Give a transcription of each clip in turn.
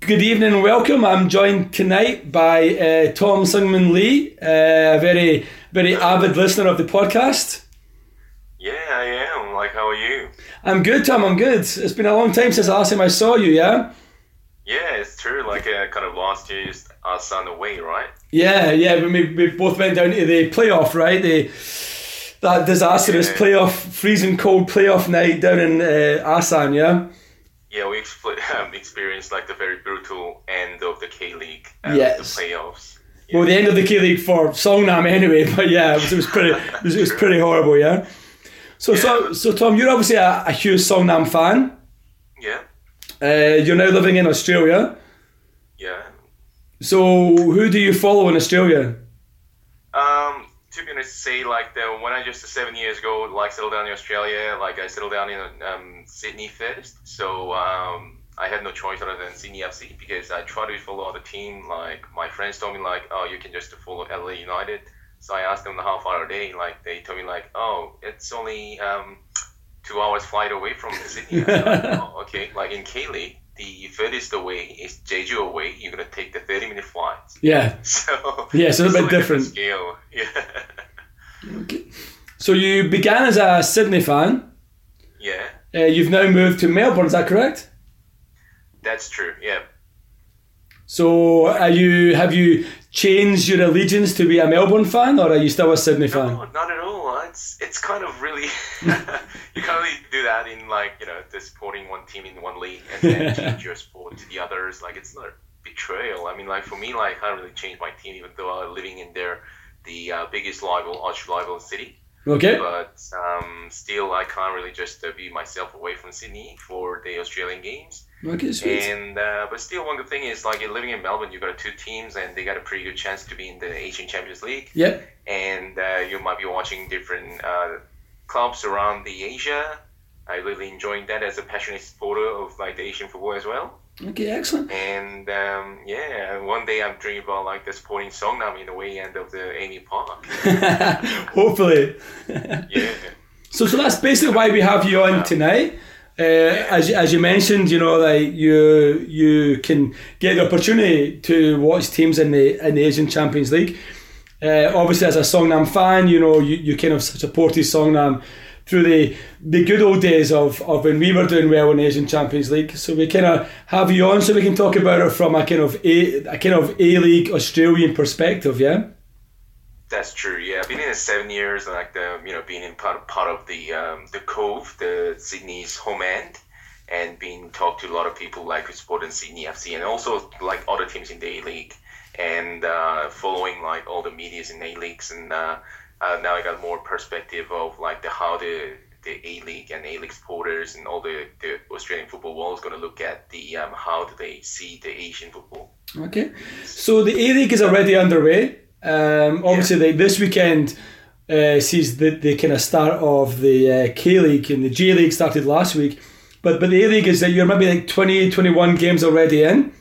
Good evening and welcome. I'm joined tonight by Tom Sungman Lee, a very, very avid listener of the podcast. Yeah, I am. Like, how are you? I'm good, Tom. I'm good. It's been a long time since the last time I saw you, yeah? Yeah, it's true. Like, kind of last year, us on the way, right? Yeah. We both went down to the playoff, right? That disastrous playoff, freezing cold playoff night down in Ulsan, yeah? Yeah, we experienced like the very brutal end of the K League and the playoffs. Yeah. Well, the end of the K League for Seongnam anyway, but yeah, it was pretty horrible. Yeah. So Tom, you're obviously a huge Seongnam fan. Yeah. You're now living in Australia. Yeah. So who do you follow in Australia? To be honest, say like when I just 7 years ago, like settled down in Australia, like I settled down in Sydney first. So I had no choice other than Sydney FC because I tried to follow other team. Like my friends told me like, oh, you can just follow LA United. So I asked them how far are they? Like they told me like, oh, it's only 2 hours flight away from Sydney. Like, oh, okay, like in K League, the furthest away is Jeju away. You're gonna take the 30-minute flight. Yeah. So yeah, so it's a bit different scale. Yeah. Okay. So you began as a Sydney fan. Yeah. You've now moved to Melbourne. Is that correct? That's true. Yeah. So have you changed your allegiance to be a Melbourne fan, or are you still a Sydney fan? No, not at all. It's kind of really you can't really do that in like, you know, the supporting one team in one league and then change your sport to the others. Like, it's not a betrayal. I mean, like, for me, like, I don't really change my team even though I'm living in the biggest arch rival city. Okay. But still, I can't really just be myself away from Sydney for the Australian games. Okay, sweet. And but still, one good thing is like you're living in Melbourne, you've got two teams, and they got a pretty good chance to be in the Asian Champions League. Yep. And you might be watching different clubs around the Asia. I really enjoying that as a passionate supporter of like the Asian football as well. Okay, excellent. And one day I'm dreaming about like the supporting Seongnam in the way end of the Amy Park. Hopefully. Yeah. So that's basically why we have you on tonight. As you mentioned, you know, like you can get the opportunity to watch teams in the Asian Champions League. Obviously, as a Seongnam fan, you know, you kind of supported Seongnam through the good old days of when we were doing well in the Asian Champions League. So we kind of have you on so we can talk about it from a kind of A-League Australian perspective, yeah? That's true, yeah. I've been in it 7 years, like being in part of the Cove, the Sydney's home end, and being talked to a lot of people like who support in Sydney FC and also like other teams in the A-League and following like all the medias in A-Leagues and now I got more perspective of like how the A-League and A-League supporters and all the Australian football world is going to look at the how do they see the Asian football. Okay, so the A-League is already underway. Obviously, this weekend sees the kind of start of the K League, and the J League started last week. But the A League is that you're maybe like 20, 21 games already in.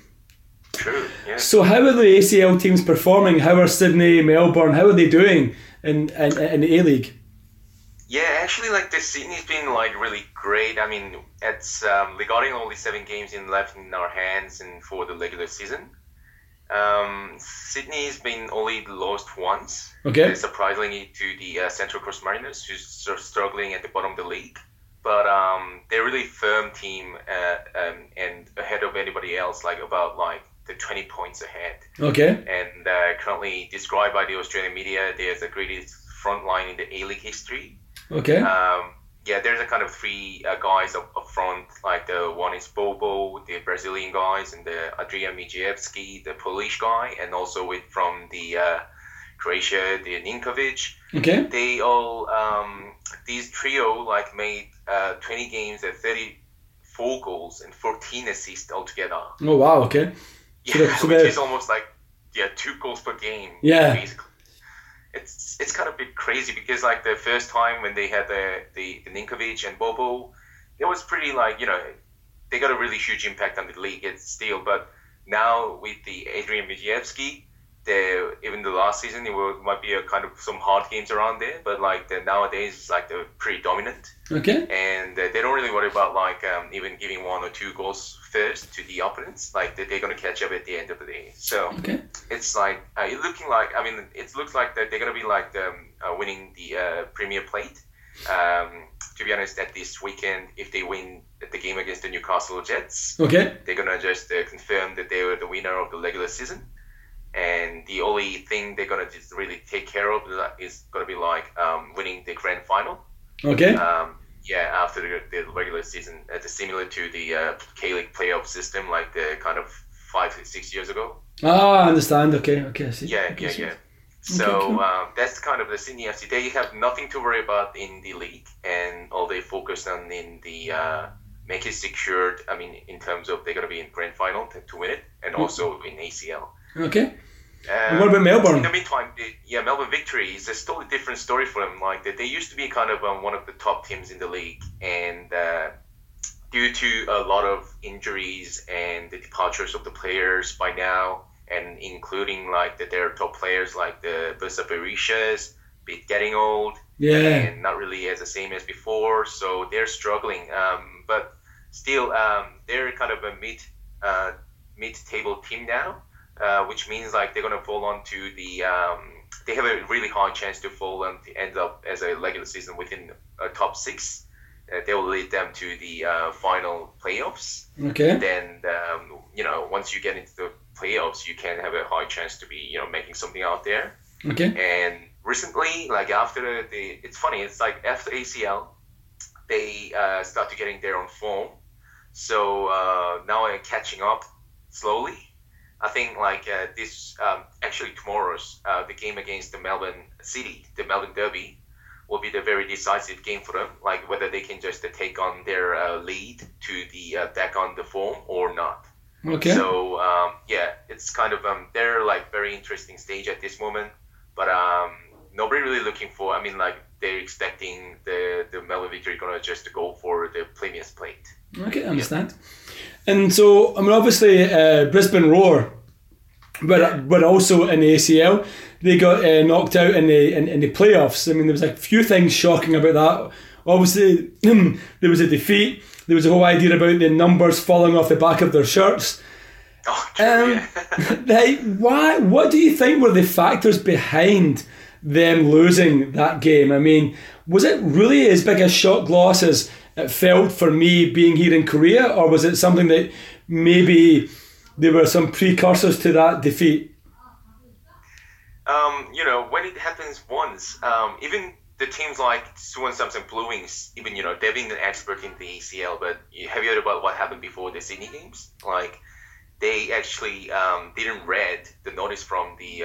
True. Yeah. So how are the ACL teams performing? How are Sydney, Melbourne? How are they doing in the A League? Yeah, actually, like the Sydney's been like really great. I mean, it's regarding only 7 games left in our hands and for the regular season. Sydney's been only lost once. Okay. Surprisingly to the Central Coast Mariners, who's struggling at the bottom of the league. But they're a really firm team and ahead of anybody else, like about like the 20 points ahead. Okay. And currently described by the Australian media, they're the greatest front line in the A-League history. Okay. There's a kind of 3 guys up front. Like the one is Bobo, the Brazilian guys, and the Adrian Mierzejewski, the Polish guy, and also from the Croatia, the Ninkovic. Okay. They all these trio like made 20 games at 34 goals and 14 assists altogether. Oh wow! Okay. Yeah, so which is almost like 2 goals per game. Yeah. Basically. It's kind of a bit crazy because like the first time when they had the Ninkovic and Bobo, it was pretty like, you know, they got a really huge impact on the league. But now with the Adrian Mierzejewski, there, even the last season, there might be a kind of some hard games around there, but like nowadays, it's like they're pretty dominant. Okay. And they don't really worry about like even giving 1 or 2 goals first to the opponents. Like they're going to catch up at the end of the day. So okay. It's like it's looking like it looks like that they're going to be like winning the Premier Plate. To be honest, at this weekend, if they win the game against the Newcastle Jets, okay, they're going to just confirm that they were the winner of the regular season. And the only thing they're going to just really take care of is going to be like winning the Grand Final. Okay. Yeah, after the regular season. Similar to the K League playoff system, like the kind of 5 or 6 years ago. Ah, I understand. Okay, I see. Yeah. So okay, cool. That's kind of the Sydney FC. They have nothing to worry about in the league, and all they focus on in the make it secured. I mean, in terms of they're going to be in Grand Final to win it, and also in ACL. Okay. What about Melbourne? In the meantime, Melbourne Victory is a totally different story for them. Like they used to be kind of one of the top teams in the league, and due to a lot of injuries and the departures of the players by now, and including like their top players like the Busa Parichas, getting old, and not really as the same as before, so they're struggling. But still, they're kind of a mid-table team now. Which means like they're gonna fall onto the they have a really high chance to fall and end up as a regular season within a top 6. They will lead them to the final playoffs. Okay. And then once you get into the playoffs, you can have a high chance to be making something out there. Okay. And recently, like after it's funny, it's like after ACL, they start to getting their own form. So now they're catching up slowly. I think like this actually tomorrow's the game against the Melbourne City, the Melbourne Derby, will be the very decisive game for them. Like whether they can just take on their lead to the back on the form or not. Okay. So it's kind of they're like very interesting stage at this moment. But nobody really looking for. I mean, like they're expecting the Melbourne Victory gonna just go for the Premier Plate. Okay, I understand. Yeah. And so, I mean, obviously, Brisbane Roar, but also in the ACL, they got knocked out in the playoffs. I mean, there was a few things shocking about that. Obviously, there was a defeat. There was a whole idea about the numbers falling off the back of their shirts. Oh, why? What do you think were the factors behind them losing that game? I mean, was it really as big a shock loss as it felt for me being here in Korea, or was it something that maybe there were some precursors to that defeat? When it happens once, even the teams like Suwon Samsung Blue Wings, even, they've been an expert in the ACL, but have you heard about what happened before the Sydney games? Like, they actually didn't read the notice from the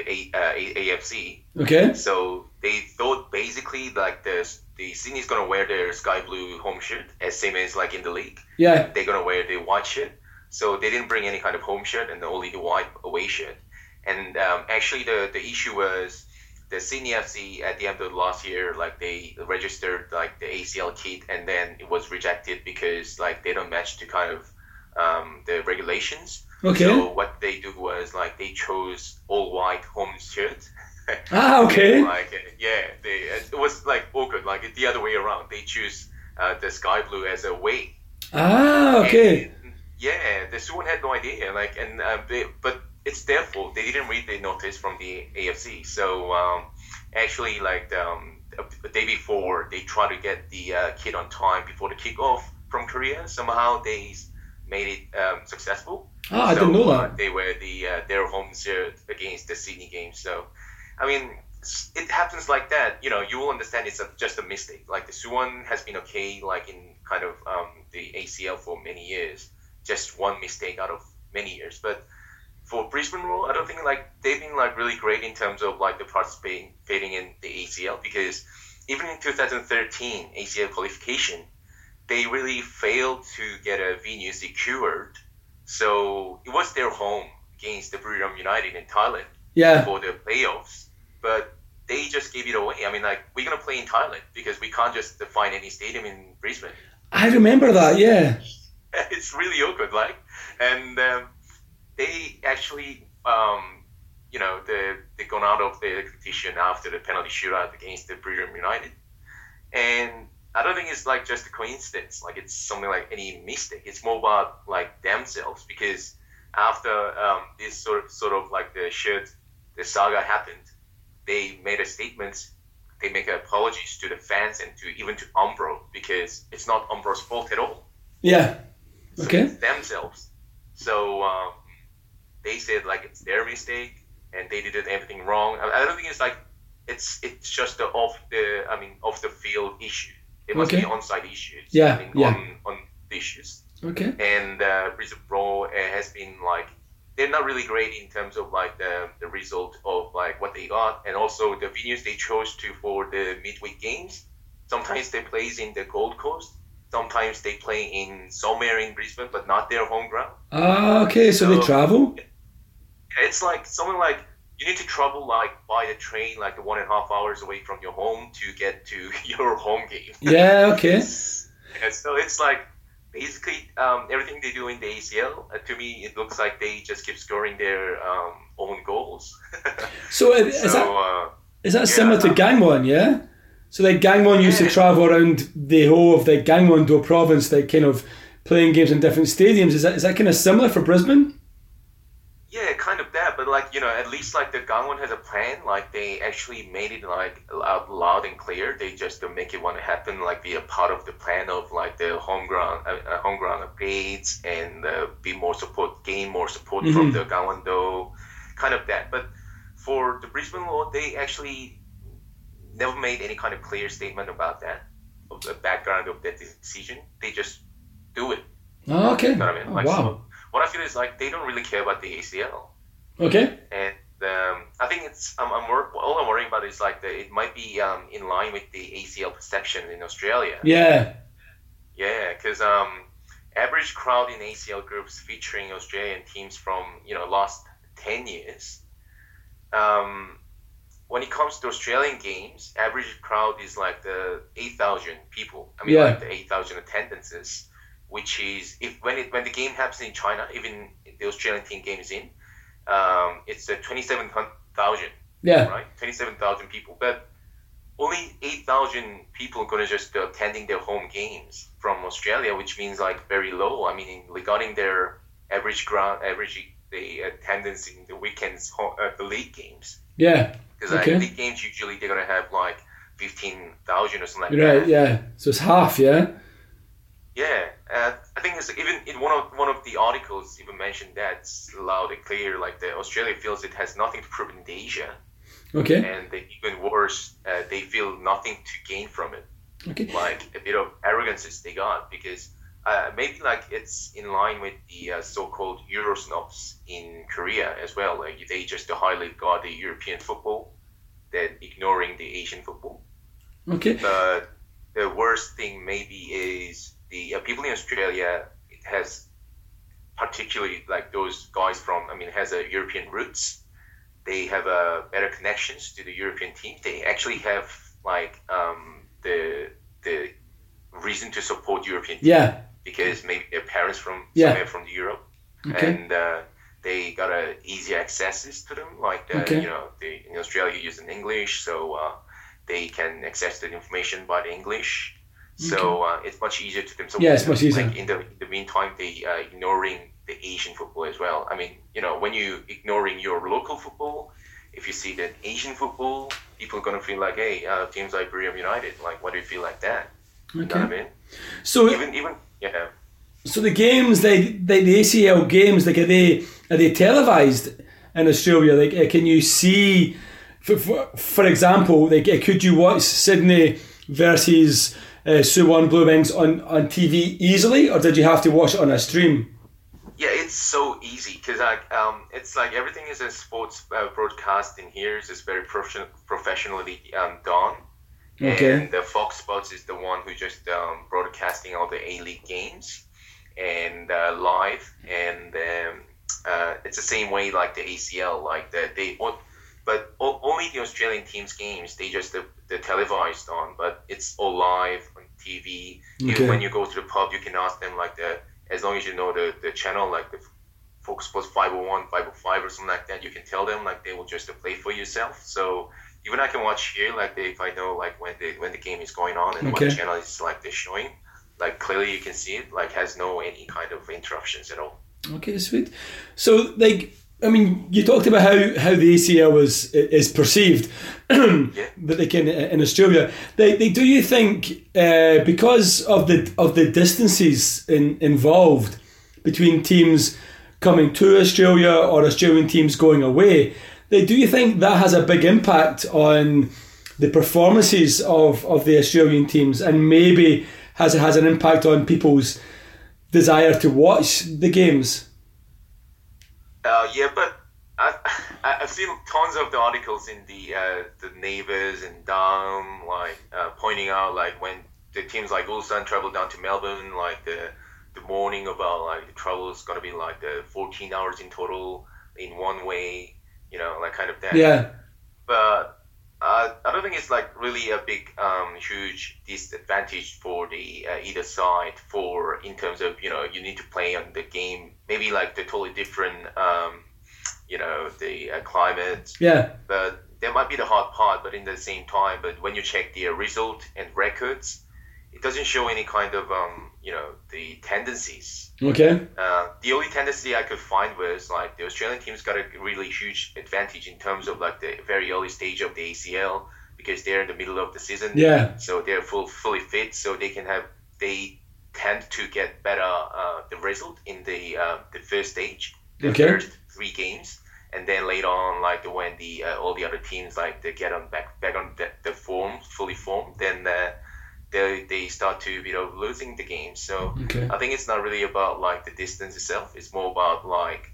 AFC. Okay. So they thought basically like the Sydney's gonna wear their sky blue home shirt, as same as like in the league. Yeah. They're gonna wear the white shirt. So they didn't bring any kind of home shirt and only the white away shirt. And actually the issue was the Sydney FC at the end of last year, like they registered like the ACL kit and then it was rejected because like they don't match to kind of the regulations. Okay. So what they do was like they chose all white home shirt. Ah, okay. It was like awkward. Like the other way around, they choose the sky blue as a way. Ah, okay. And, the Suwon had no idea. Like, and but it's their fault. They didn't read the notice from the AFC. So actually, like the day before, they tried to get the kit on time before the kickoff from Korea. Somehow they made it successful. Ah, so, I didn't know that. They were their home shirt against the Sydney game. So, I mean, it happens like that. You will understand it's just a mistake. Like the Suwon has been okay, like in kind of the ACL for many years. Just one mistake out of many years. But for Brisbane Roar, I don't think like they've been like really great in terms of like the participating in the ACL, because even in 2013 ACL qualification, they really failed to get a venue secured. So it was their home against the Buriram United in Thailand for the playoffs, but they just gave it away. I mean, like, we're going to play in Thailand because we can't just find any stadium in Brisbane. I remember that, yeah. It's really awkward, like. And they actually you know, they've gone out of their competition after the penalty shootout against the Brisbane United. And I don't think it's like just a coincidence. Like, it's something like any mistake. It's more about like themselves, because after this sort of like the saga happened, they made a statement. They make apologies to the fans and to even to Umbro, because it's not Umbro's fault at all. Yeah. Okay. So it's themselves. So they said like it's their mistake and they did everything wrong. I don't think it's like it's just off the field issue. It must be onside issues. Yeah. On the issues. Okay. And Brisbane Roar has been like, they're not really great in terms of like the result of like what they got, and also the venues they chose to for the midweek games. Sometimes they play in the Gold Coast, sometimes they play in somewhere in Brisbane, but not their home ground. Ah, okay, so they travel. It's like something like you need to travel like by the train, like 1.5 hours away from your home to get to your home game. Yeah, okay. And so it's like, basically, everything they do in the ACL, to me, it looks like they just keep scoring their own goals. So is that similar to Gangwon, yeah? So like Gangwon used to travel around the whole of the Gangwon-do province, like kind of playing games in different stadiums. Is that kind of similar for Brisbane? Yeah, kind of that. But like, you know, at least like the Gangwon has a plan. Like they actually made it like out loud and clear. They just don't make it want to happen. Like be a part of the plan of like the home ground updates and be more support, gain more support from the Gangwon do, kind of that. But for the Brisbane Roar, they actually never made any kind of clear statement about that, of the background of that decision. They just do it. Oh, okay. You know what I mean? Like, oh, wow. So, what I feel is like they don't really care about the ACL. Okay. And I think it's all I'm worrying about is like it might be in line with the ACL perception in Australia. Yeah. Yeah, because average crowd in ACL groups featuring Australian teams from last 10 years. When it comes to Australian games, average crowd is like the 8,000 people. I mean, like the 8,000 attendances. Which is when the game happens in China, even the Australian team game is in, it's 27,000. Yeah. Right, 27,000 people, but only 8,000 people are gonna just attending their home games from Australia, which means like very low. I mean, regarding their average the attendance in the weekends the league games. Yeah. Because league games usually they're gonna have like 15,000 or something like that. Right. Yeah. So it's half. Yeah. Yeah, I think it's even in one of the articles even mentioned that it's loud and clear. Like the Australia feels it has nothing to prove in Asia. Okay. And even worse, they feel nothing to gain from it. Okay. Like a bit of arrogance they got, because maybe like it's in line with the so-called Euro snobs in Korea as well. Like they just highly regard the European football, then ignoring the Asian football. Okay. But the worst thing maybe is the people in Australia, it has particularly like those guys has a European roots. They have better connections to the European team. They actually have like the reason to support European team. Yeah. Because maybe their parents from somewhere from Europe, and they got easier accesses to them. Like in Australia you use English, so they can access the information by the English. So it's much easier to them. So it's much easier. Like in the meantime, they are ignoring the Asian football as well. I mean, when you ignoring your local football, if you see that Asian football, people are going to feel like, hey, teams like Brisbane United, like, why do you feel like that? Okay. You know what I mean? So even. So the games, the ACL games, like are they televised in Australia? Like, can you see, for example, like, could you watch Sydney versus Suwon Blue Wings on TV easily, or did you have to watch it on a stream? Yeah, it's so easy because it's like everything is a sports broadcasting here. It's very professionally done. Okay. And the Fox Sports is the one who just broadcasting all the A-League games and live, and it's the same way like the ACL, like that they. But only the Australian teams' games, they just they're televised on, but it's all live on TV. Okay. Even when you go to the pub, you can ask them, like, as long as you know the channel, like the Fox Sports 501, 505 or something like that, you can tell them, like, they will just play for yourself. So even I can watch here, like, if I know, like, when the game is going on and what channel is, like, they're showing, like, clearly you can see it, like, has no any kind of interruptions at all. Okay, sweet. So, like, I mean, you talked about how the ACL is perceived, but like in Australia, they do you think because of the distances involved between teams coming to Australia or Australian teams going away, do you think that has a big impact on the performances of the Australian teams, and maybe has an impact on people's desire to watch the games? Yeah, but I've seen tons of the articles in the Neighbours and Dom, like, pointing out, like, when the teams like Ulsan travel down to Melbourne, like, the morning about, like, the travel is going to be, like, the 14 hours in total in one way, you know, like, kind of that. Yeah. But I don't think it's, like, really a big, huge disadvantage for the either side in terms of, you know, you need to play on the game, maybe, like, the totally different, you know, the climate. Yeah. But that might be the hard part, but in the same time, but when you check the result and records, it doesn't show any kind of, you know, the tendencies. Okay. The only tendency I could find was, like, the Australian team's got a really huge advantage in terms of, like, the very early stage of the ACL, because they're in the middle of the season. Yeah. So they're fully fit, so they tend to get better the result in the first stage, first three games, and then later on, like, when the all the other teams, like, they get on back on the form, fully formed, then they start to, you know, losing the game. So I think it's not really about, like, the distance itself. It's more about, like,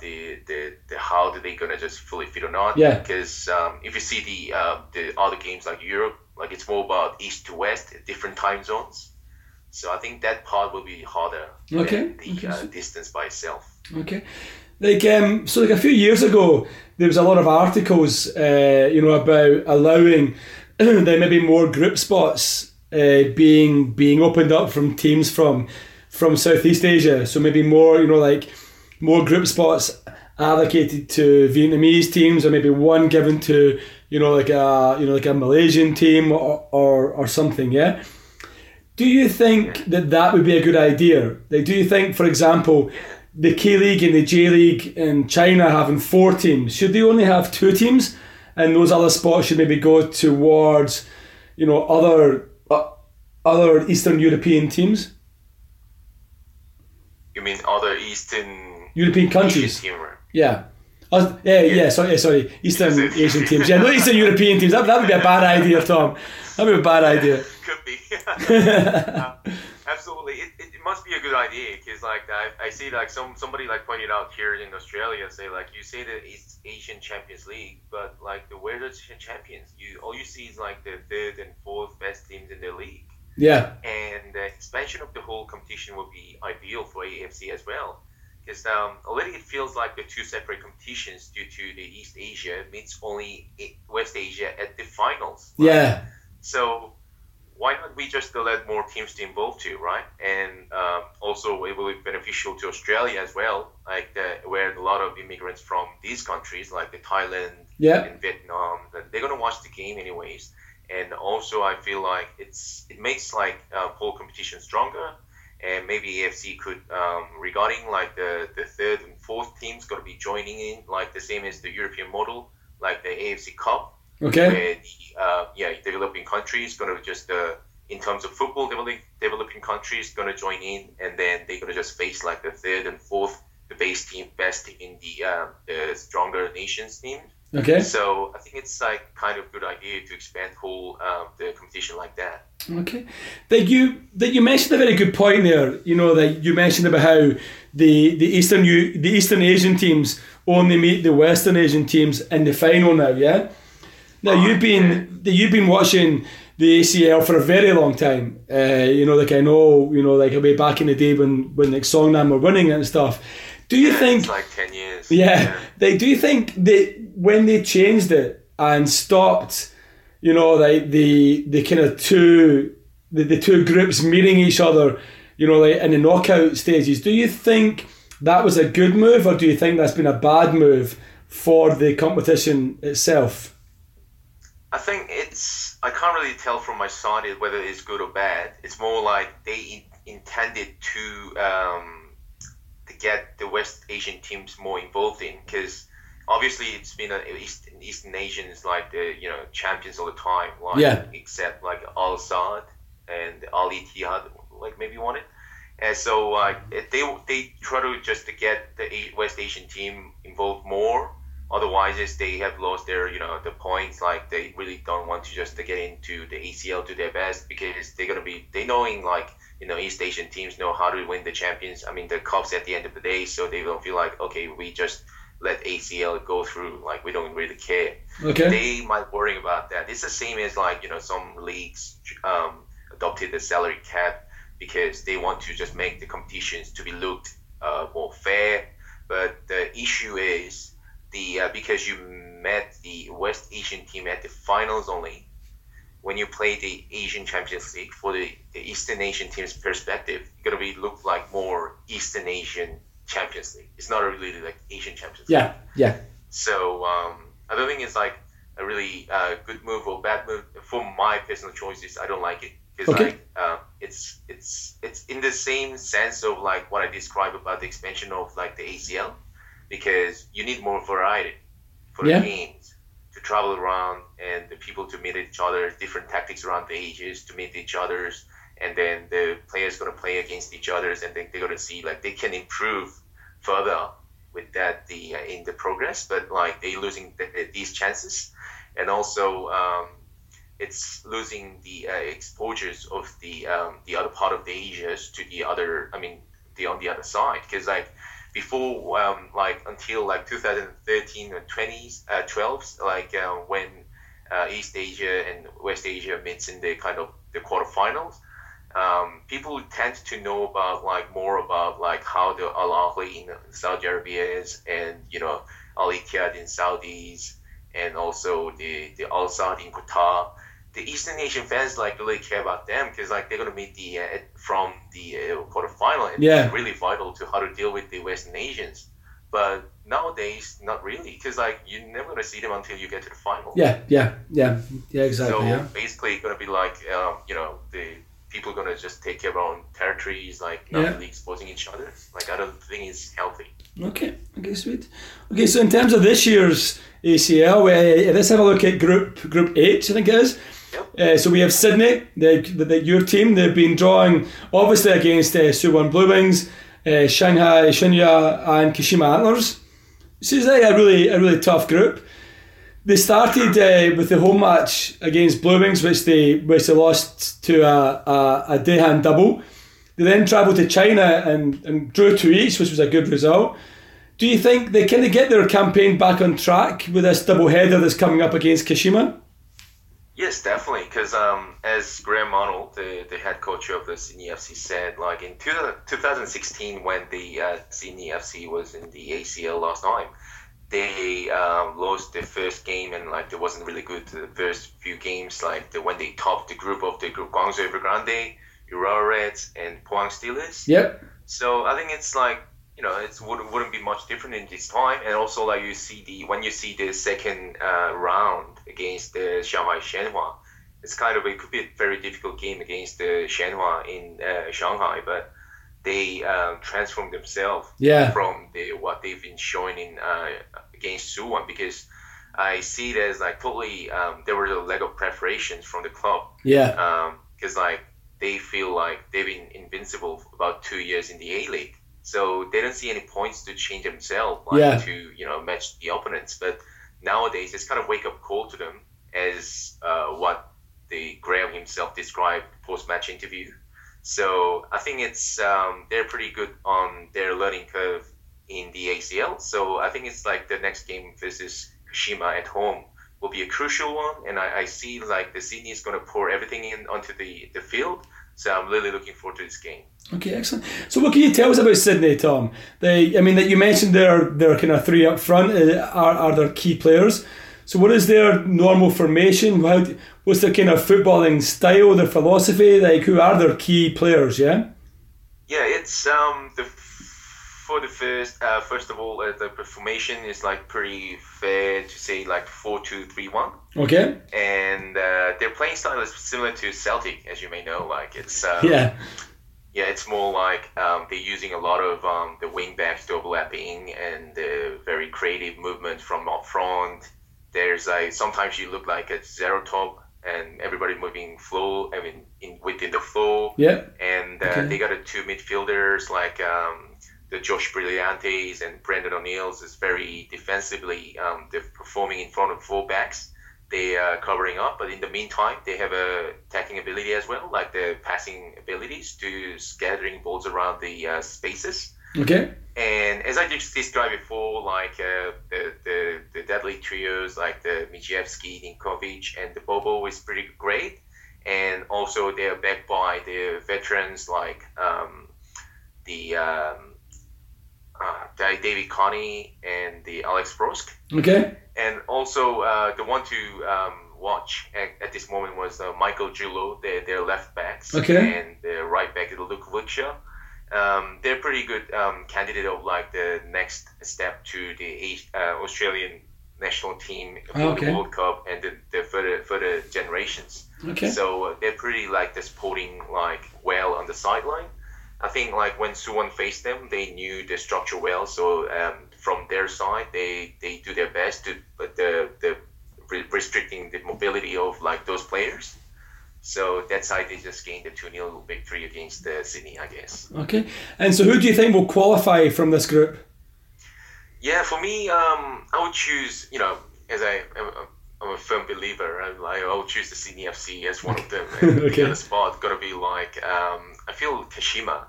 the how do they gonna just fully fit or not. Yeah. Because if you see the other games, like Europe, like, it's more about east to west, different time zones. So I think that part will be harder than the distance by itself. Okay. Like, so, like, a few years ago, there was a lot of articles, you know, about allowing there may be more group spots being opened up from teams from Southeast Asia. So maybe more, you know, like, more group spots allocated to Vietnamese teams, or maybe one given to, you know, like a Malaysian team or something. Yeah. Do you think that would be a good idea? Like, do you think, for example, the K League and the J League in China having 4 teams, should they only have 2 teams? And those other spots should maybe go towards, you know, other Eastern European teams. You mean other Eastern European countries? Yeah. Sorry. Eastern Asian teams. Yeah, not Eastern European teams. That would be a bad idea, Tom. That would be a bad idea. Could be. Absolutely. It must be a good idea, because, like, I see, like, somebody, like, pointed out here in Australia, say, like, you say the East Asian Champions League, but, like, where are the champions? All you see is, like, the 3rd and 4th best teams in the league. Yeah. And the expansion of the whole competition would be ideal for AFC as well, because already it feels like the 2 separate competitions due to the East Asia meets only West Asia at the finals. Right? Yeah. So why not we just let more teams to involve too, right? And also it will be beneficial to Australia as well, like where a lot of immigrants from these countries, like the Thailand and Vietnam, they're going to watch the game anyways. And also I feel like it makes, like, whole competition stronger, and maybe AFC could, regarding, like, the 3rd and 4th teams going to be joining in, like, the same as the European model, like the AFC Cup. Okay. Where the, developing countries gonna just in terms of football, developing countries gonna join in, and then they're gonna just face, like, the 3rd and 4th, the best team in the stronger nations team. Okay. So I think it's, like, kind of good idea to expand whole the competition like that. Okay. That you mentioned a very good point there. You know, that you mentioned about how the Eastern Asian teams only meet the Western Asian teams in the final now. Yeah. Now you've been watching the ACL for a very long time. You know, like, I know, you know, like, way back in the day when like Seongnam were winning and stuff. Do you think it's like 10 years? Yeah. Do you think that when they changed it and stopped, you know, like the kind of the two groups meeting each other, you know, like in the knockout stages, do you think that was a good move, or do you think that's been a bad move for the competition itself? I think it's, I can't really tell from my side whether it's good or bad. It's more like they intended to get the West Asian teams more involved in, because obviously it's been an Eastern Asians like the champions all the time, like except like Al Saad and Al Ittihad like maybe won it, and so they try to just to get the West Asian team involved more. Otherwise, they have lost their, the points. Like they really don't want to just to get into the ACL to their best, because they're gonna be, they knowing like East Asian teams know how to win the champions. I mean the cups at the end of the day, so they don't feel like, okay, we just let ACL go through. Like we don't really care. Okay. They might worry about that. It's the same as like some leagues adopted the salary cap because they want to just make the competitions to be looked more fair. But the issue is, because you met the West Asian team at the finals only, when you play the Asian Champions League, for the Eastern Asian team's perspective, you're going to be looked like more Eastern Asian Champions League. It's not really like Asian Champions League. Yeah. So I don't think it's like a really good move or bad move. For my personal choices, I don't like it. Because it's in the same sense of like what I described about the expansion of like the ACL. Because you need more variety for the teams to travel around and the people to meet each other, different tactics around the ages to meet each others, and then the players going to play against each others, and then they're going to see like they can improve further with that in the progress, but like they're losing these chances, and also it's losing the exposures of the other part of the Asias to the other, on the other side, because like before, until like 2013 or 2012, when East Asia and West Asia meets in the kind of the quarterfinals, people tend to know about more about how the Al Ahly in Saudi Arabia is, and Al Ittihad in Saudis, and also the Al Saad in Qatar. The Eastern Asian fans really care about them, because they're gonna meet from the quarterfinal, and it's really vital to how to deal with the Western Asians. But nowadays, not really, because you're never gonna see them until you get to the final. Yeah, exactly. So basically, it's gonna be the people are gonna just take their own territories, not really exposing each other. I don't think it's healthy. Okay, sweet. Okay, so in terms of this year's ACL, let's have a look at Group H, I think it is. So we have Sydney, your team. They've been drawing, obviously, against Suwon Blue Wings, Shanghai Shenhua, and Kashima Antlers. So it's a really tough group. They started with the home match against Blue Wings, which they lost to a Daehan double. They then travelled to China and drew 2 each, which was a good result. Do you think they can get their campaign back on track with this double header that's coming up against Kashima? Yes, definitely, because as Graham Arnold, the head coach of the Sydney FC, said, in 2016, when the Sydney FC was in the ACL last time, they lost their first game, and they wasn't really good the first few games, when they topped the group of the group Guangzhou Evergrande, Urawa Reds, and Pohang Steelers. Yep. So I think it's it wouldn't be much different in this time, and also when you see the second round against the Shanghai Shenhua, it's it could be a very difficult game against the Shenhua in Shanghai, but they transformed themselves from what they've been showing in against Suwon, because I see it as totally there was a lack of preparations from the club. Yeah. Because they feel they've been invincible for about 2 years in the A-League. So they don't see any points to change themselves to match the opponents. But nowadays, it's wake-up call to them, as what Graham himself described post-match interview. So I think it's they're pretty good on their learning curve in the ACL. So I think it's the next game versus Kashima at home will be a crucial one. And I see the Sydney is going to pour everything in onto the field. So I'm really looking forward to this game. Okay, excellent. So what can you tell us about Sydney, Tom? You mentioned their kind of three up front are their key players. So what is their normal formation? What's their kind of footballing style, their philosophy? Who are their key players, yeah? Yeah, it's for the first of all, the formation is like pretty fair to say, like 4-2-3-1. Okay. And their playing style is similar to Celtic, as you may know. Like it's yeah, it's more like they're using a lot of the wing backs to overlapping and very creative movement from up front. There's like sometimes you look like a zero top and everybody moving flow. I mean, within the flow. Yeah. And they got two midfielders like the Josh Brillantes and Brendan O'Neill's is very defensively. They're performing in front of full backs. They are covering up, but in the meantime, they have a attacking ability as well, like the passing abilities to scattering balls around the spaces. Okay. And as I just described before, like the deadly trios, like the Mierzejewski, Ninkovic, and the Bobo is pretty great. And also they are backed by the veterans like David Connie and the Alex Brosk. Okay. And also the one to watch at this moment was Michael Giulio, their left backs, and the right back is Luke Vucha. They're pretty good candidate of like the next step to the Australian national team for the World Cup and the further generations. Okay. So they're pretty like the sporting like well on the sideline. I think like when Suwon faced them, they knew the structure well. So from their side, they do their best to restricting the mobility of like those players. So that's how they just gained the 2-0 victory against Sydney, I guess. Okay. And so who do you think will qualify from this group? Yeah, for me, I would choose, you know, as I'm a firm believer, I'll choose the Sydney FC as one of them. And the other spot got to be like, I feel Kashima,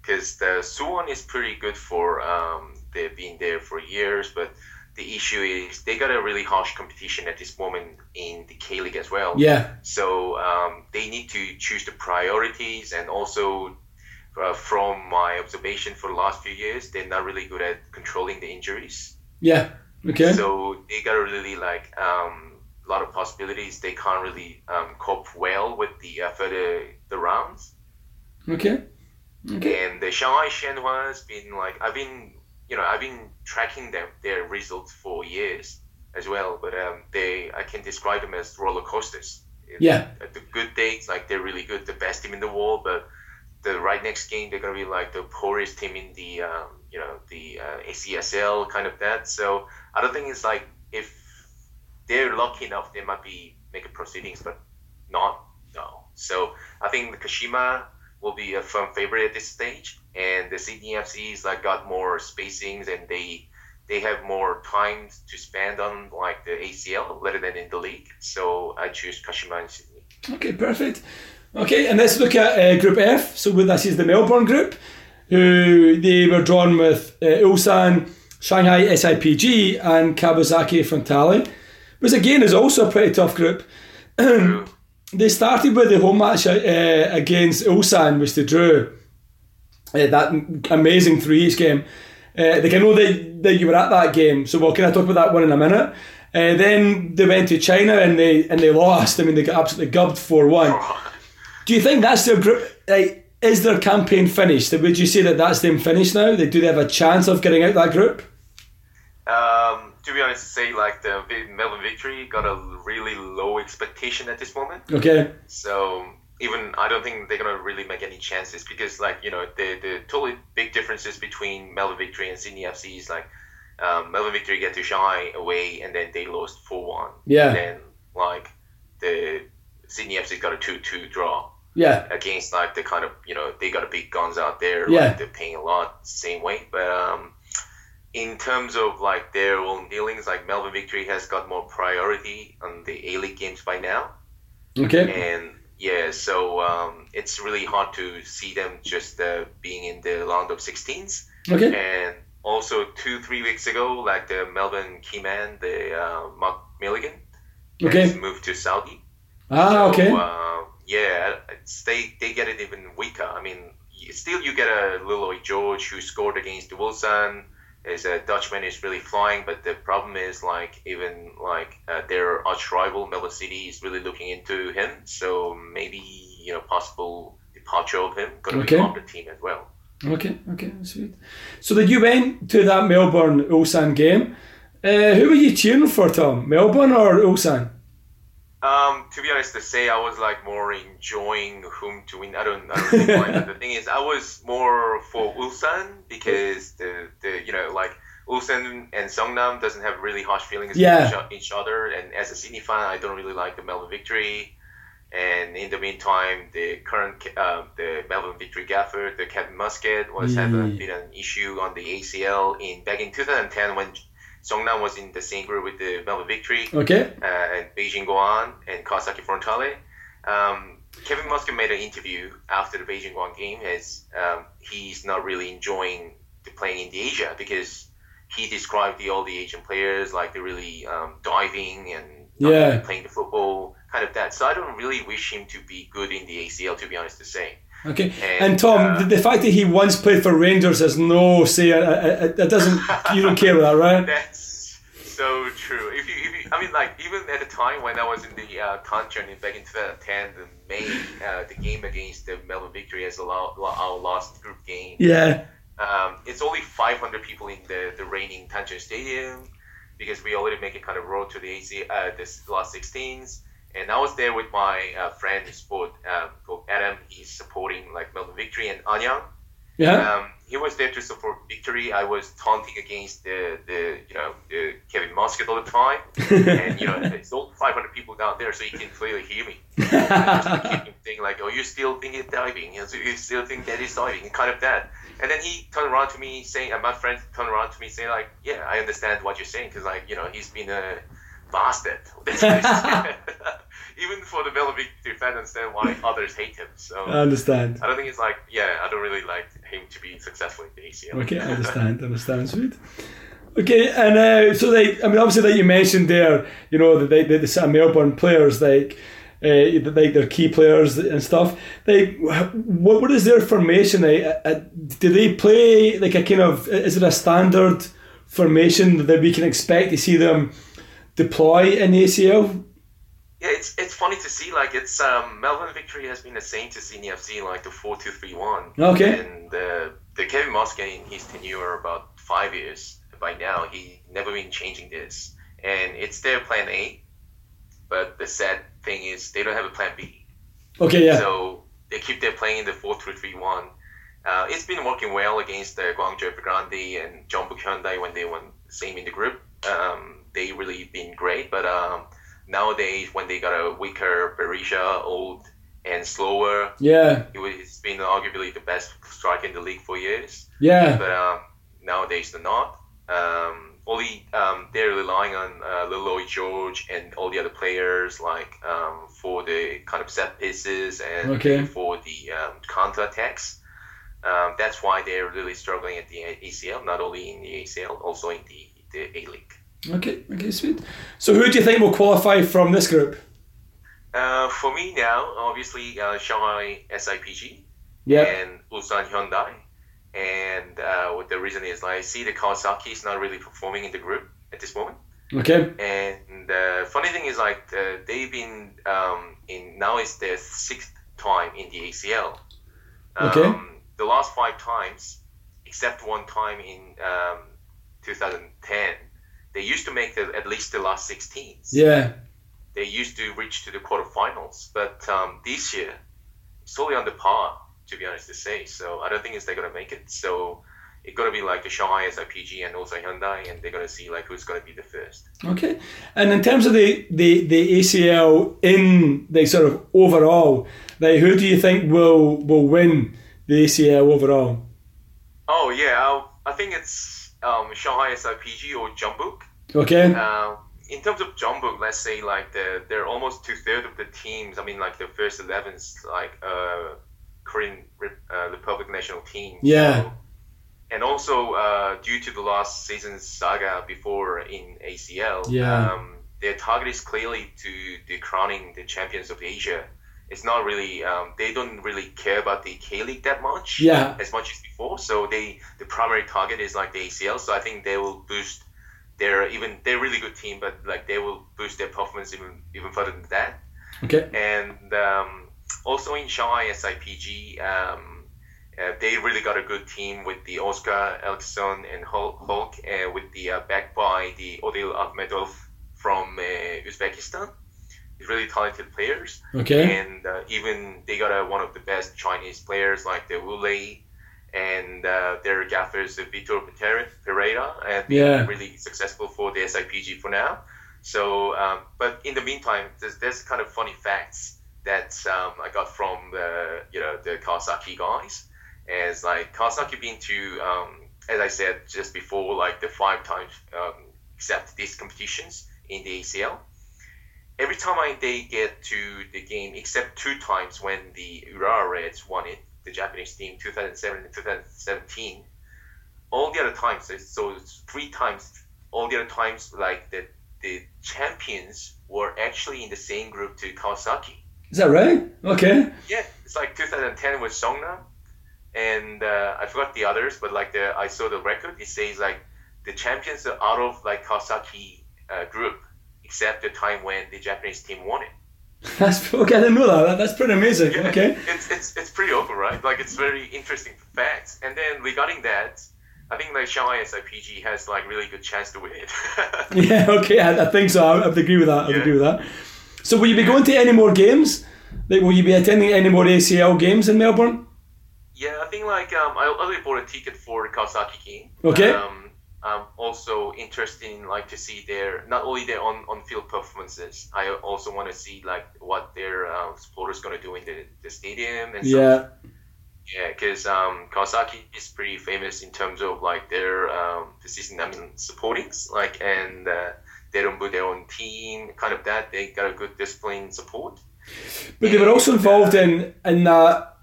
because the Suwon is pretty good for, they've been there for years, but the issue is they got a really harsh competition at this moment in the K League as well. Yeah. So they need to choose the priorities, and also from my observation for the last few years, they're not really good at controlling the injuries. Yeah. Okay. So they got a really like a lot of possibilities. They can't really cope well with the further the rounds. Okay. Okay. And the Shanghai Shenhua has been like I've been tracking their results for years as well, but I can describe them as roller coasters. Yeah. The good days, like they're really good, the best team in the world, but the right next game they're gonna be like the poorest team in the ACSL kind of that. So I don't think it's like if they're lucky enough, they might be making proceedings, but no. So I think the Kashima will be a firm favorite at this stage. And the Sydney FC's like got more spacings, and they have more time to spend on like the ACL rather than in the league. So I choose Kashima and Sydney. Okay, perfect. Okay, and let's look at Group F. So this is the Melbourne group, who they were drawn with Ulsan, Shanghai SIPG, and Kawasaki Frontale, which again is also a pretty tough group. They started with the home match against Ulsan, which they drew. That amazing 3-each game. I know that you were at that game, so we'll kind of talk about that one in a minute. Then they went to China and they lost. I mean, they got absolutely gubbed 4-1. Do you think that's their group? Like, is their campaign finished? Would you say that that's them finished now? Do they have a chance of getting out that group? To be honest, say like the Melbourne Victory got a really low expectation at this moment. Okay. So even I don't think they're gonna really make any chances, because like the totally big differences between Melbourne Victory and Sydney FC is like Melbourne Victory get to Shanghai away and then they lost 4-1. Yeah. And then like the Sydney FC got a 2-2 draw. Yeah. Against like the kind of they got a big guns out there. Yeah. Like they're paying a lot same way, but in terms of like their own dealings, like Melbourne Victory has got more priority on the A-League games by now. Okay. And yeah, so it's really hard to see them just being in the round of 16s. Okay. And also 2-3 weeks ago, like the Melbourne key man, the Mark Milligan, has moved to Saudi. Okay. Yeah, they get it even weaker. I mean, still you get a Leroy George who scored against the Wilson. Is a Dutchman is really flying, but the problem is like even like their arch rival Melbourne City is really looking into him, so maybe possible departure of him could be on the team as well. Okay, sweet. So then you went to that Melbourne Ulsan game. Who were you cheering for, Tom? Melbourne or Ulsan? To be honest, to say I was like more enjoying whom to win. I don't think why. But the thing is, I was more for Ulsan because the you know, like Ulsan and Seongnam doesn't have really harsh feelings each other. And as a Sydney fan, I don't really like the Melbourne Victory. And in the meantime, the current the Melbourne Victory gaffer, the Kevin Muscat, was having a bit of an issue on the ACL back in 2010 when Seongnam was in the same group with the Melbourne Victory, and Beijing Guoan and Kawasaki Frontale. Kevin Muscat made an interview after the Beijing Guoan game as he's not really enjoying the playing in the Asia because he described all the Asian players like they're really diving and not really playing the football. Kind of that, so I don't really wish him to be good in the ACL, to be honest to say. Okay, and Tom, the fact that he once played for Rangers has no say. It doesn't. You don't care about that, right? That's so true. I mean, like even at the time when I was in the Tanchun back in 2010, the game against the Melbourne Victory as our last group game. Yeah. It's only 500 people in the reigning Tanchun Stadium because we already make a kind of road to the ACL, this last 16s. And I was there with my friend who sport called Adam. He's supporting like Melbourne Victory and Anyang. Yeah. He was there to support Victory. I was taunting against the Kevin Muscat all the time, and you know it's all 500 people down there, so he can clearly hear me. And I just keep him thinking like, oh, you still think it's diving? You still think that is diving? Kind of that. And then he turned around to me saying, and my friend turned around to me saying like, yeah, I understand what you're saying because like you know he's been a bastard. Even for the Melbourne Victory fans, understand why others hate him. So I understand. I don't think it's like I don't really like him to be successful in the ACL. Okay, I understand. Sweet. Okay, and so like I mean, obviously, like you mentioned there, you know, the sort of Melbourne players like their key players and stuff. Like, what is their formation? Like, do they play like a kind of? Is it a standard formation that we can expect to see them deploy in the ACL? Yeah, it's funny to see. Like it's Melbourne Victory has been the same to Sydney FC, like the 4-2-3-1. Okay. And the Kevin Muscat in his tenure about 5 years by now, he never been changing this. And it's their plan A, but the sad thing is they don't have a plan B. Okay. Yeah. So they keep their playing in the 4-3-3-1. It's been working well against the Guangzhou Evergrande and Jeonbuk Hyundai when they won same in the group. They really been great, but nowadays, when they got a weaker Berisha, old and slower, it's been arguably the best striker in the league for years. Yeah, but nowadays they're not. They're relying on Leroy George and all the other players, like for the kind of set pieces and for the counter attacks. That's why they're really struggling at the ACL, not only in the ACL, also in the A-League. Okay, sweet. So who do you think will qualify from this group? For me now, obviously Shanghai SIPG and Ulsan Hyundai. And what the reason is, like, I see the Kawasaki is not really performing in the group at this moment. Okay. And the funny thing is, like, they've been now it's their sixth time in the ACL. The last 5 times, except one time in 2010. They used to make at least the last 16s. Yeah. They used to reach to the quarterfinals. But this year, it's totally on the par, to be honest to say. So I don't think they're going to make it. So it's going to be like the Shanghai SIPG and also Hyundai, and they're going to see like who's going to be the first. Okay. And in terms of the ACL in the sort of overall, like who do you think will win the ACL overall? Oh, yeah. I think it's Shanghai SIPG or Jeonbuk. Okay. In terms of Jeonbuk, let's say like they're almost 2/3 of the teams. I mean, like the first 11's like Korean Republic national team. Yeah. So, and also due to the last season's saga before in ACL, their target is clearly to the crowning the champions of Asia. It's not really they don't really care about the K League that much, as much as before. So the primary target is like the ACL. So I think they will boost they're a really good team, but like they will boost their performance even further than that. Okay. And also in Shanghai SIPG, They really got a good team with the Oscar Elkson and Hulk, with the backed by the Odil Akhmedov from Uzbekistan. Really talented players. Okay. And even they got one of the best Chinese players like the Wu Lei and their gaffers Vitor Pereira, and they're really successful for the SIPG for now. So, but in the meantime, there's kind of funny facts that I got from the Kawasaki guys. As like Kawasaki been to, as I said just before, like the 5 times except these competitions in the ACL. Every time they get to the game, except 2 times when the Urawa Reds won it, the Japanese team, 2007 and 2017, all the other times, so 3 times, all the other times, like the champions were actually in the same group to Kawasaki. Is that right? Okay. Yeah, it's like 2010 was Seongnam, and I forgot the others, but like I saw the record, it says like the champions are out of like Kawasaki group, except the time when the Japanese team won it. That's okay. I didn't know that. That's pretty amazing. Yeah, okay, it's pretty open, right? Like it's very interesting facts. And then regarding that, I think like Shanghai SIPG has like really good chance to win it. Yeah. Okay. I think so. I would agree with that. I would agree with that. So will you be going to any more games? Like, will you be attending any more ACL games in Melbourne? Yeah, I think like I already bought a ticket for the Kawasaki game. Okay. I'm also interested in like to see their not only their on field performances. I also want to see like what their supporters gonna do in the stadium and stuff. Yeah, because Kawasaki is pretty famous in terms of like their season. I mean, supportings like and they don't put their own team, kind of that. They got a good discipline support. But they were also involved in that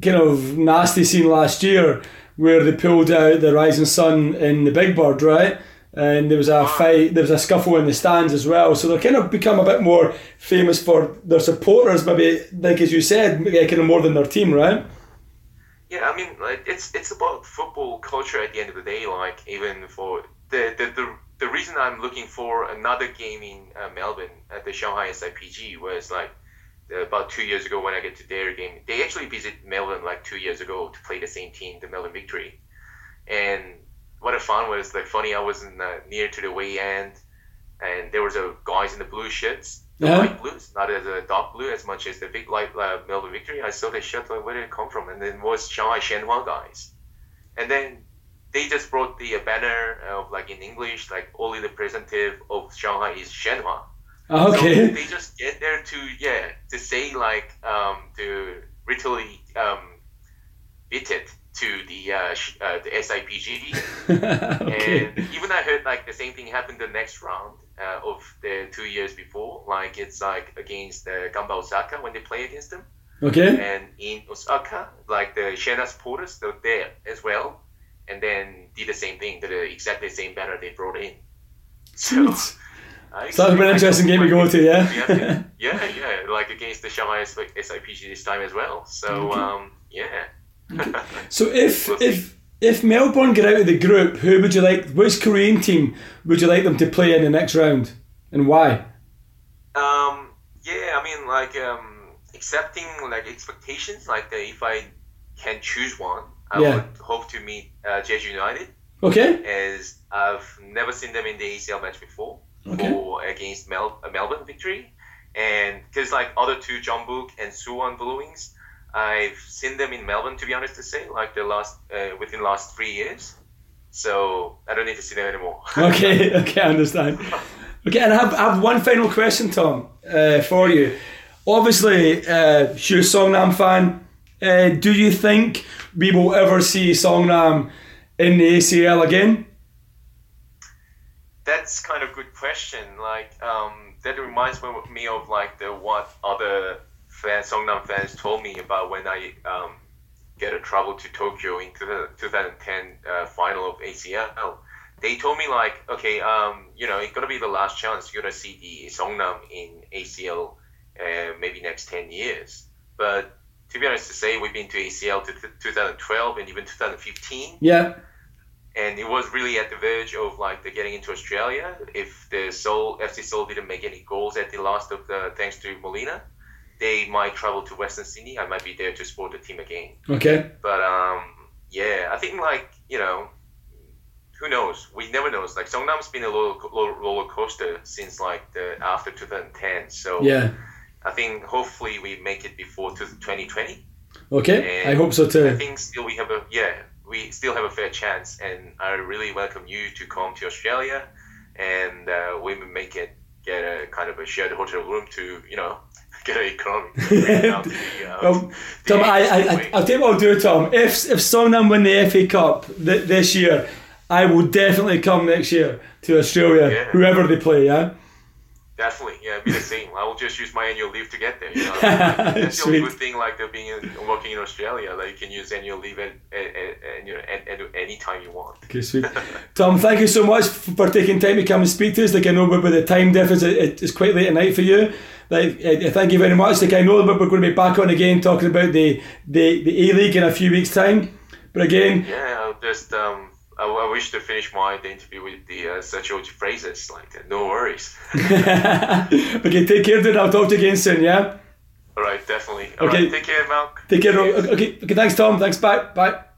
kind of nasty scene last year, where they pulled out the Rising Sun in the Big Bird, right? And there was a fight, there was a scuffle in the stands as well. So they're kind of become a bit more famous for their supporters, maybe, like as you said, maybe kind of more than their team, right? Yeah, I mean, it's about football culture at the end of the day. Like, even for the reason I'm looking for another game in Melbourne at the Shanghai SIPG was like, about 2 years ago when I get to their game, they actually visit Melbourne like 2 years ago to play the same team, the Melbourne Victory. And what I found was like funny, I was in near to the way end and there was a guys in the blue shirts, the light blues, not as a dark blue as much as the big light Melbourne Victory. I saw their shirt, like where did it come from? And then it was Shanghai Shenhua guys. And then they just brought the banner of like in English, like only the representative of Shanghai is Shenhua. Okay. So they just get there to say like to literally beat it to the SIPG. Okay. And even I heard like the same thing happened the next round of the 2 years before. Like it's like against the Gamba Osaka when they play against them. Okay. And in Osaka, like the Shenhua supporters, they're there as well, and then did the same thing to the exactly same banner they brought in. So. So that's been an interesting game to go to, yeah? Yeah, like against the Shanghai SIPG this time as well. So, Okay. So if Melbourne get out of the group, who would you like, which Korean team would you like them to play in the next round, and why? I mean, like, accepting, like, expectations, like, if I can choose one, I would hope to meet Jeju United. Okay. As I've never seen them in the ACL match before. Okay. Or against Melbourne Victory, and because like other two Jeonbuk and Suwon Blue Wings, I've seen them in Melbourne to be honest to say, like the last within last 3 years, so I don't need to see them anymore. Okay, I understand. Okay, and I have one final question, Tom, for you. Obviously, you're a Seongnam fan. Do you think we will ever see Seongnam in the ACL again? That's kind of a good question. Like, that reminds me of like what other fans, Seongnam fans told me about when I get a travel to Tokyo in the 2010 final of ACL. They told me like, okay, it's gonna be the last chance you're gonna see the Seongnam in ACL maybe next 10 years. But to be honest to say, we've been to ACL to 2012 and even 2015. Yeah. And it was really at the verge of like the getting into Australia. If the FC Seoul didn't make any goals at the last of the thanks to Molina, they might travel to Western Sydney, I might be there to support the team again. Okay. But yeah, I think like, you know, who knows? We never know. Like Seongnam's been a roller coaster since like the after 2010. So yeah, I think hopefully we make it before 2020. Okay, and I hope so too. I think still we have a we still have a fair chance, and I really welcome you to come to Australia, and we will make it get a kind of a shared hotel room to, you know, get an economy. Tom, I'll tell you what I'll do, Tom. If Seongnam win the FA Cup this year, I will definitely come next year to Australia, yeah. Whoever they play, yeah? Definitely, yeah, it'd be the same. I will just use my annual leave to get there. You know? That's the only good thing, like being working in Australia, like you can use annual leave at any time you want. Okay, sweet. Tom, thank you so much for taking time to come and speak to us. Like I know with the time difference, it's quite late at night for you. Like, thank you very much. Like I know that we're going to be back on again talking about the A-League in a few weeks' time. But again, yeah, I'll just I wish to finish the interview with the such old phrases like that. No worries. Okay, take care, dude. I'll talk to you again soon, yeah? All right, definitely. All right, take care, Mark. Take care. Okay, thanks, Tom. Thanks, bye.